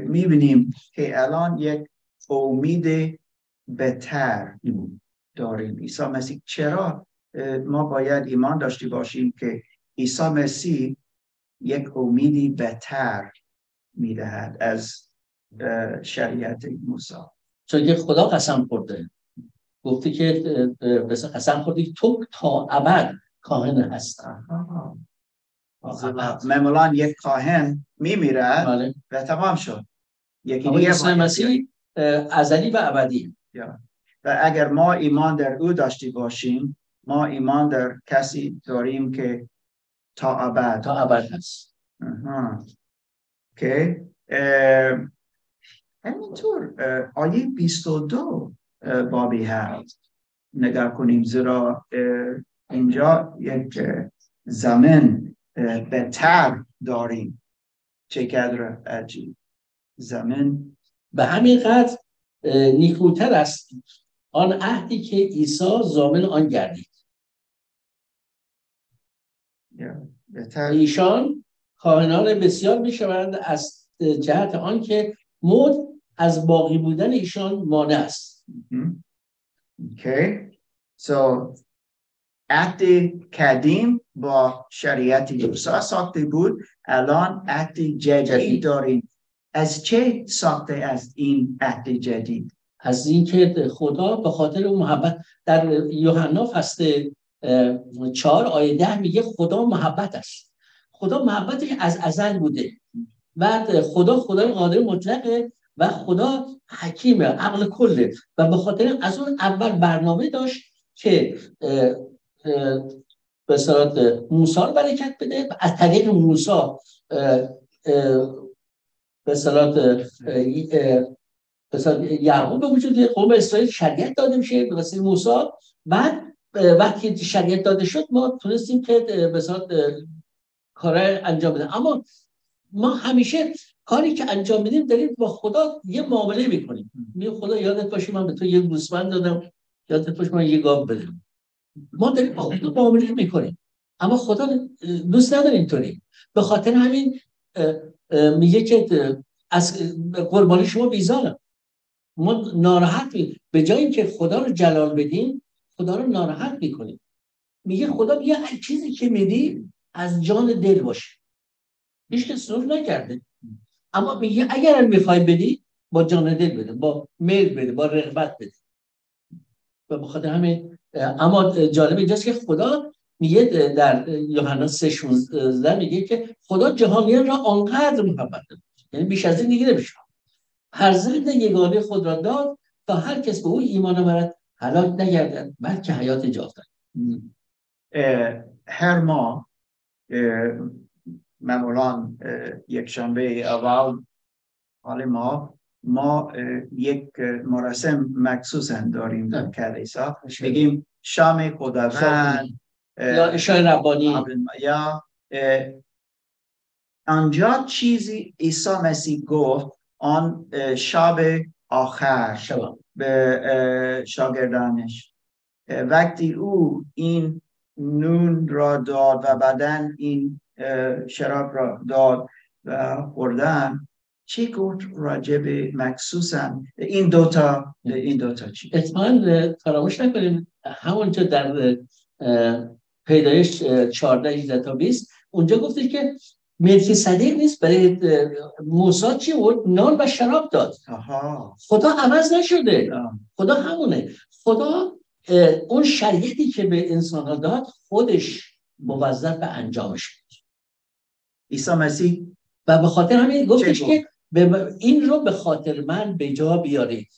میبینیم که الان یک امید بهتر داریم. عیسی مسیح، چرا ما باید ایمان داشته باشیم که عیسی مسیح یک امیدی بهتر میدهد از شریعت موسی؟ چون که خدا قسم خورده، گفته که قسم خوردی تو تا ابد کاهن هستی. معمولا یک کاهن میمیرد و تمام شد، یکی دیگه عیسی مسیح ازلی و ابدی. و اگر ما ایمان در او داشته باشیم، ما ایمان در کسی داریم که تا ابد هست. اوکی، همینطور آیه 22 بابی هست نگاه کنیم، زیرا اینجا یک زمین بهتر داریم. چقدر عجیب، زمین به همین قدر نیکوتر است آن عهدی که عیسی ضامن آن گردید. ایشان کاهنان بسیار میشوند از جهت آن که موت از باقی بودن ایشان مانع است. اوکی، سو عهد قدیم با شریعت موسی ساخته بود، الان عهد جدید داریم. از چه ساخته است این عهد جدید؟ از اینکه خدا به خاطر اون محبت. در یوحنا فصل 4 آیه 10 میگه خدا محبت است. خدا محبتش از ازل بوده و خدای قادر مطلقه و خدا حکیمه، عقل کله، و به خاطر از اون اول برنامه داشت که به صورت موسی رو برکت بده، از طریق موسی به صورت یعقوب به وجود قوم اسرائیل شریعت داده میشه به وسیله موسی. بعد وقتی شریعت داده شد ما تونستیم که به صورت کارهای انجام بدن. اما ما همیشه کاری که انجام میدیم داریم با خدا یه معامله میکنیم. میگه خدا یادت باشه من به تو یه گوسفند دادم، یادت باشه من یه گاو بدم. ما داریم با خدا معامله میکنیم، اما خدا دوست نداره اینطوری. به خاطر همین میگه که از قربانی شما بیزارم. ما ناراحت میشیم. به جای اینکه خدا رو جلال بدیم، خدا رو ناراحت میکنیم. میگه خدا یه چیزی که میدی از جان دل باشه. هیچ کس سوال نکرده. اما میگه اگر میخوای بدی با جان دل بده، با میل بده، با رغبت بده. و بخاطر همین اما جالب اینجاست که خدا میگه در یوحنا 3:16 میگه که خدا جهانیان را آنقدر محبت کرد، یعنی بیش از این دیگه نمیشه، هر زنده یگانه خود را داد تا هر کس به او ایمان آورد هلاک نگردد بلکه حیات جاودان. هر ماه معمولاً یک شنبه اول حال ما یک مراسم مخصوصاً داریم در کلیسا، میگیم شام خداوند یا عشای ربانی. یا آنجا چیزی عیسی مسیح گفت آن شب آخر به شاگردانش، وقتی او این نون را داد و بعدن این شراب را داد و خوردن، چی گفت راجب مخصوصا این دوتا چی؟ اطمینان فراموش نکنیم همونجا در پیدایش 14:18-20 اونجا گفتش که ملکیصدیق نیست، برای موسی چی بود؟ نان و شراب داد. خدا عوض نشده، خدا همونه. خدا اون شریعتی که به انسان‌ها داد خودش موظف به انجامش بود، عیسی مسیح. و به خاطر همین گفتش که این رو به خاطر من به جا بیارید،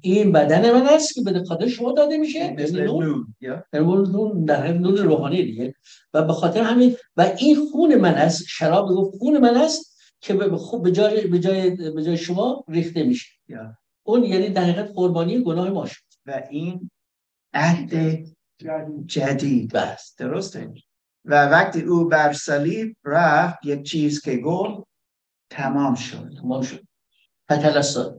این بدن من است که به خاطر شما داده میشه، مثل نون در نون روحانی دیگه. و به خاطر همین و این خون من است، شراب گفت خون من است که به جای شما ریخته میشه. اون یعنی در حقیقت قربانی گناه ما شد و این عهد جدید است، درسته؟ و وقتی او بر صلیب رفت یک چیز که گفت تمام شد.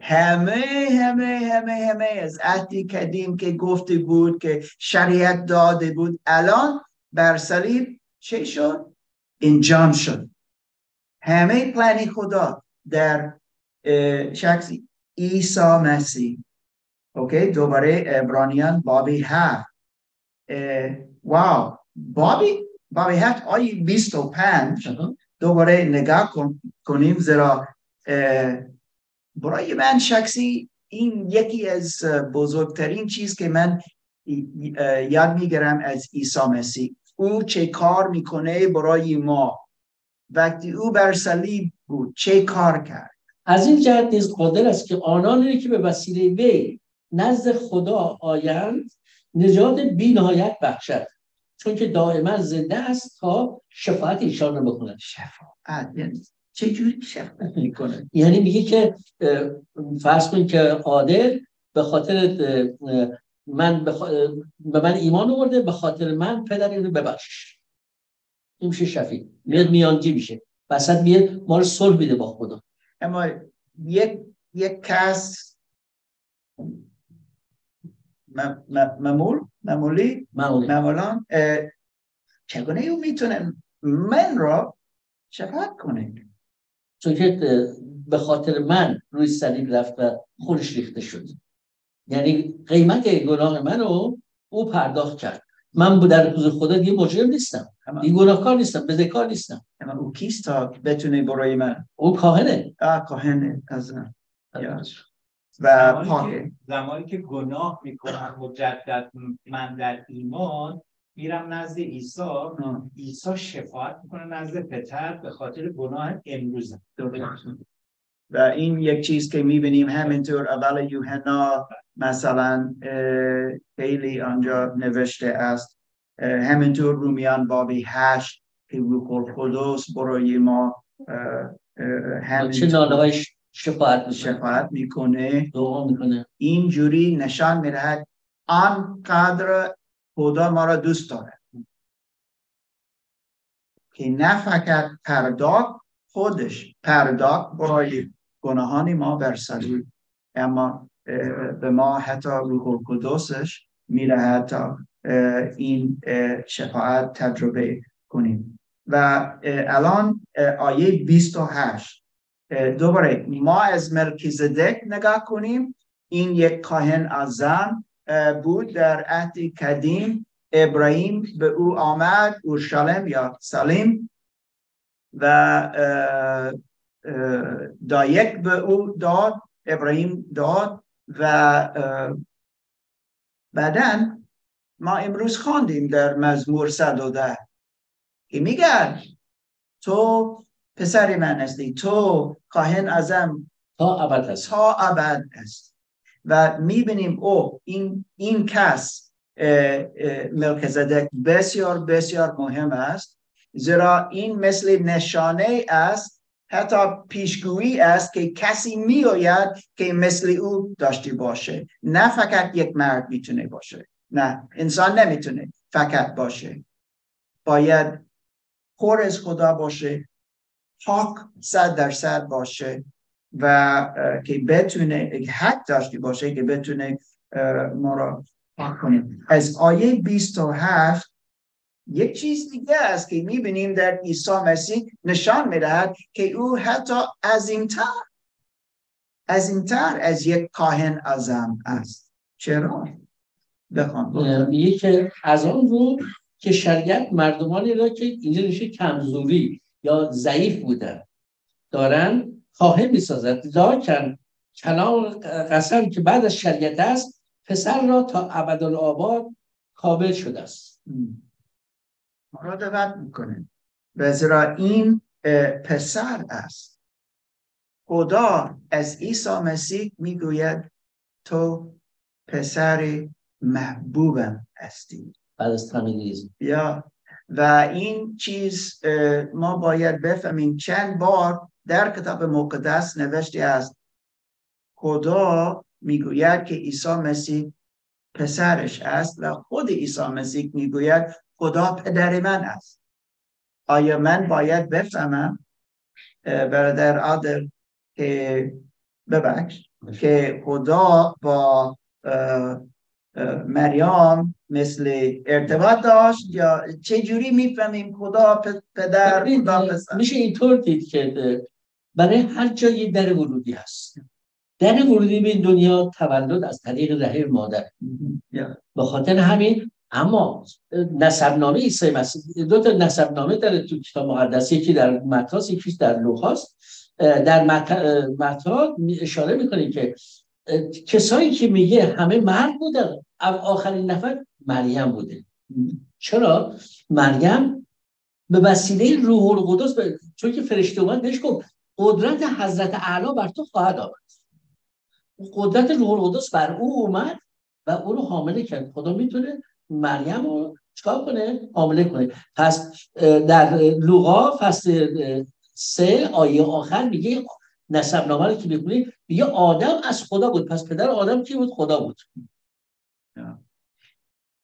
همه از عهد قدیم که گفته بود که شریعت داده بود الان بر صلیب چه شد؟ انجام شد. همه پلن خدا در شخص عیسی مسیح. اوکی، دوباره عبرانیان باب 7. واو، بابی 7 آیه 25 دوباره نگاه کنیم، زیرا برای من شخصی این یکی از بزرگترین چیز که من یاد میگیرم از عیسی مسیح، او چه کار میکنه برای ما. وقتی او بر صلیب بود چه کار کرد؟ از این جهت نیز قادر است که آنانی که به وسیله وی نزد خدا آیند نجات بی نهایت بخشد، چون که دائما زنده است تا شفاعت ایشان رو بکنه. شفاعت یعنی چه جوری شفاعت میکنه؟ یعنی میگه که فرض کن که عادل به خاطر من به من ایمان آورده، به خاطر من پدر اینو ببخشش. این میشه شفیع، میاد میانجی میشه، وسط میاد ما رو صلح میده با خدا. اما یک کس معمولان چگونه او میتونه من را شفاعت کنه؟ چون که به خاطر من روی صلیب رفت و خونش ریخته شد، یعنی قیمت گناه من رو او پرداخت کرد. من در حضور خدا دیگه مجرم نیستم، دیگه گناهکار نیستم، بزهکار نیستم. اما او کیست تا بتونه برای من؟ او کاهنه از و پاکه. زمانی که گناه میکنم مجدد من در ایمان میرم نزد عیسی، عیسی شفاعت میکنه نزد پدر به خاطر گناه امروزم. و این یک چیز که میبینیم همینطور اول یوحنا مثلا خیلی آنجا نوشته است، همینطور رومیان باب 8 که روح القدس برای ما همینطور شفاعت میکنه، دعا میکنه. اینجوری نشان میدهد آنقدر خدا ما را دوست داره. که نه فقط پرداخت خودش، پرداخت برای گناهان ما بر صلیب، اما به ما حتی روح القدسش می‌دهد تا این شفاعت تجربه کنیم. و الان آیه 28 دوباره ما از ملکیزدک نگاه کنیم. این یک کاهن اعظم بود در عهد قدیم. ابراهیم به او آمد، اورشلیم یا سالم، و دایک به او داد، ابراهیم داد. و بعدن ما امروز خواندیم در مزمور 110 که میگه تو پسر من هستی، تو کاهن اعظم تا ابد است. و میبینیم او این کس ملکیزدک بسیار بسیار مهم است، زیرا این مثل نشانه است، حتی پیشگویی است که کسی میآید که مثل او داشته باشه. نه فقط یک مرد میتونه باشه، نه انسان نمیتونه فقط باشه، باید پر از خدا باشه، پاک 100% باشه و که بتونه حق داشته باشه که بتونه ما را پاک کنه. از آیه 27 یک چیز دیگه است که میبینیم در عیسی مسیح نشان میدهد که او حتی عظیمتر از یک کاهن اعظم است. چرا؟ بخوام یک از آن رو که شریعت مردمانی را که اینجا نشه کمزوری یا ضعیف بودن دارن کاهن میسازد، لیکن کلام قسم که بعد از شریعت است پسر را تا ابدالآباد کامل شده است، را دعوت میکنه. زیرا این پسر است. خدا از عیسی مسیح میگوید تو پسر محبوبم هستی. و این چیز ما باید بفهمیم. چند بار در کتاب مقدس نوشته است خدا میگوید که عیسی مسیح پسرش است و خود عیسی مسیح میگوید خدا پدر من است. آیا من باید بفهمم برادر عادل که ببخش که خدا با مریم مثل ارتباط داشت یا چجوری میفهمیم خدا پدر خدا پسر؟ میشه اینطور دید که برای هر جایی در ورودی هست. در ورودی به دنیا تولد از طریق رحم مادر. به خاطر همین اما نسبنامه عیسی مسیح، دو تا نسبنامه داره تو کتاب مقدس، یکی در متی است، یکی در لوقا است. در متی اشاره میکنه که کسایی که میگه همه مرد بودن، آخرین نفر مریم بوده. چرا؟ مریم به وسیله روح القدس، چون که فرشته اومد بهش گفت قدرت حضرت اعلی بر تو خواهد آمد، قدرت روح القدس بر او اومد و او رو حامله کرد. خدا میتونه مریم رو چکار کنه؟ حامله کنه. پس در لوقا فصل 3 آیه آخر میگه نسب نامه رو که بکنید میگه آدم از خدا بود. پس پدر آدم کی بود؟ خدا بود.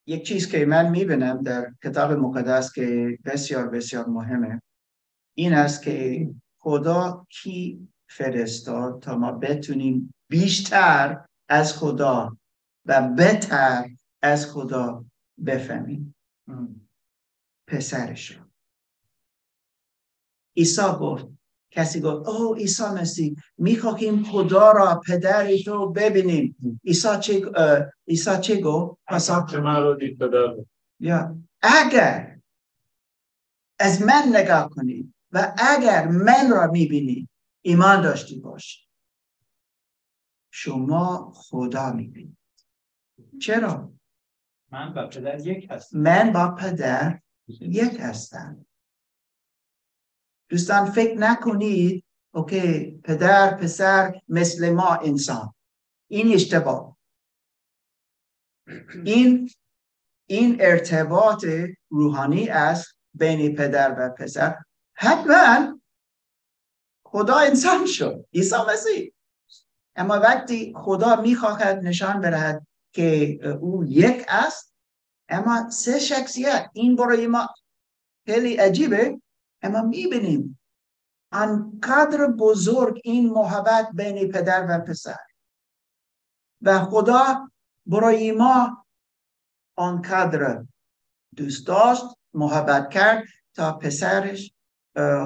یک چیز که من میبینم در کتاب مقدس که بسیار بسیار مهمه این است که خدا کی فرستاد تا ما بتونیم بیشتر از خدا و بهتر از خدا بفهمیم. پسرش رو عیسی گفت، کسی گفت او عیسی مسیح میخواهیم خدا را پدری تو ببینیم. عیسی چی گفت؟ اگر من رو دید پدر، اگر از من نگاه کنی و اگر من را میبینی ایمان داشتی باش، شما خدا میبینید. چرا؟ من با پدر یک هستم. دوستان فکر نکنید اوکی پدر پسر مثل ما انسان. این اشتباه. این ارتباط روحانی است بین پدر و پسر. حتما خدا انسان شد، عیسی مسیح. اما وقتی خدا میخواهد نشان بدهد که او یک است، اما سه شخصیت، این برای ما خیلی عجیبه. اما میبینیم انقدر بزرگ این محبت بین پدر و پسر و خدا برای ما انقدر دوست داشت، محبت کرد تا پسرش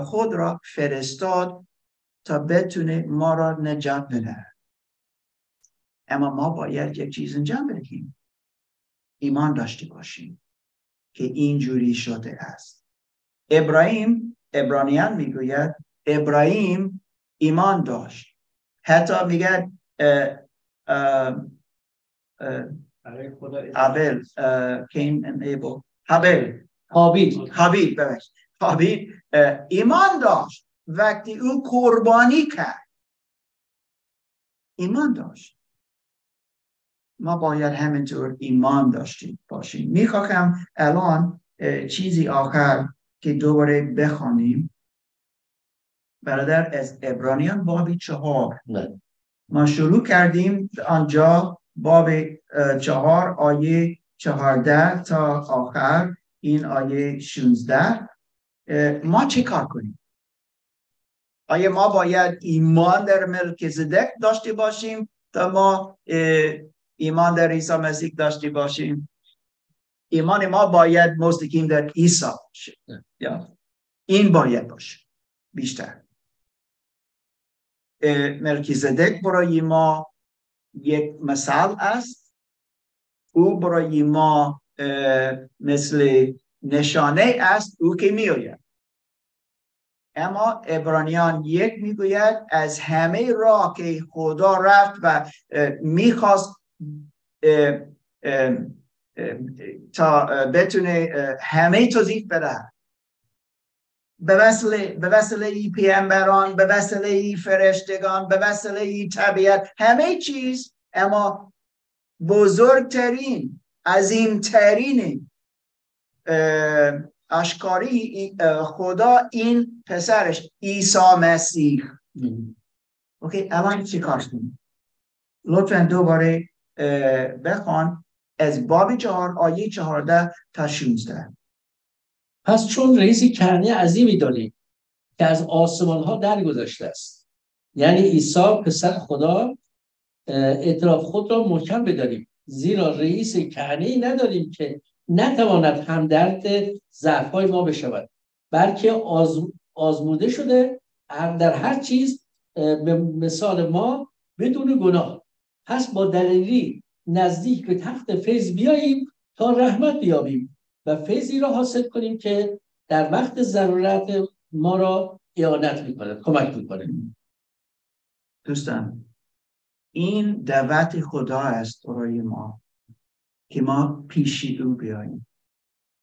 خود را فرستاد تا بتونه ما را نجات بده. اما ما باید یک چیز انجام بدیم، ایمان داشته باشیم که اینجوری شده است. ابراهیم، عبرانیان میگوید ابراهیم ایمان داشت، حتی میگه عبل کین و ایبل، حابیل ایمان داشت وقتی او قربانی کرد، ایمان داشت. ما باید همینطور ایمان داشتیم باشیم. میخواهم الان چیزی آخر که دوباره بخوانیم برادر، از عبرانیان باب 4 ما شروع کردیم، آنجا باب 4 آیه 14 تا آخر این آیه 16. ما چه کار کنیم؟ آیا ما باید ایمان در ملکیزدک داشته باشیم تا ما ایمان در عیسی مسیح داشته باشیم؟ ایمان ما باید مستقیم در عیسی باشه، یا این باید باشه بیشتر. ملکیزدک برای ما یک مثال است، او برای ما مثل نشانه است او که می آید. اما عبرانیان 1 میگوید از همه راه که خدا رفت و میخواست تا بتونه همه توضیح بده، به وسیله پیامبران، به وسیله فرشتگان، به وسیله طبیعت، همه چیز. اما بزرگترین، عظیمترین آشکاری خدا این پسرش عیسی مسیح. اوکی، الان چی کار کنیم؟ لطفاً دوباره بخوان از باب 4 آیه 14 تا 16. پس چون رئیسی کرنه عظیمی داریم که از آسمان ها درگذشته است، یعنی عیسی پسر خدا، اعتراف خود را محکم بداریم، زیرا رئیس کرنه‌ای نداریم که نتواند همدرد ضعف‌های ما بشود، بلکه آزموده شده در هر چیز به مثال ما، بدون گناه. پس با دلیری نزدیک به تخت فیض بیاییم تا رحمت بیابیم و فیضی را حاصل کنیم که در وقت ضرورت ما را اعانت می‌کند، کمک می‌کند. دوستان، این دعوت خدا است برای ما که ما پیشی او بیاییم.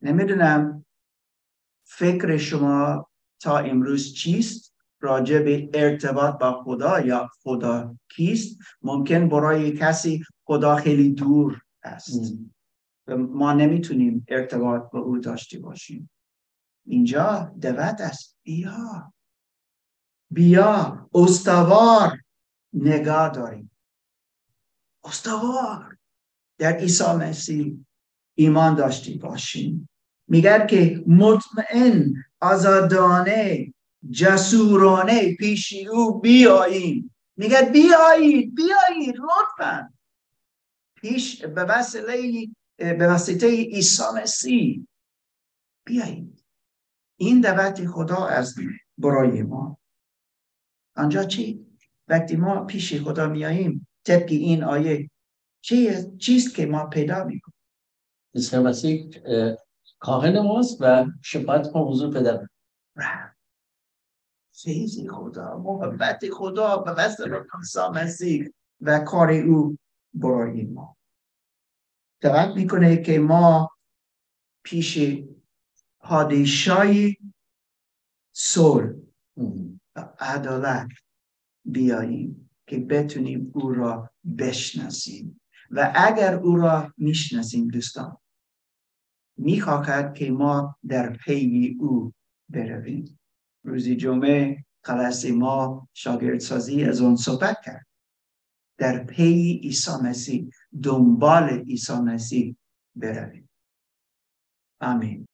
نمیدونم فکر شما تا امروز چیست راجع به ارتباط با خدا یا خدا کیست. ممکن برای کسی خدا خیلی دور است و ما نمیتونیم ارتباط با او داشته باشیم. اینجا دعوت است، بیا بیا، استوار نگاه داریم، استوار در عیسی مسیح ایمان داشتی باشیم. میگه که مطمئن، آزادانه، جسورانه پیش او بیاییم. میگه بیایید، بیایید لطفاً، پیش به وسیله عیسی مسیح بیایید. این دعوت خدا است برای ما. آنجا چی؟ وقتی ما پیش خدا میاییم طبق این آیه چیست که ما پیدا میکنیم؟ عیسی مسیح کاهن ماست و شفاعت ما حضور پدر. فیض خدا، محبت خدا به وسیله عیسی مسیح و کار او برای ما دعوت میکنه که ما پیش پادشاهی صلح و عدالت بیاییم که بتونیم او را بشناسیم. و اگر او را میشناسیم دوستان، میخواهد که ما در پی او برویم. روزی جمعه خلاص ما شاگردسازی از اون صحبت کرد، در پی عیسی مسیح، دنبال عیسی مسیح برویم. آمین.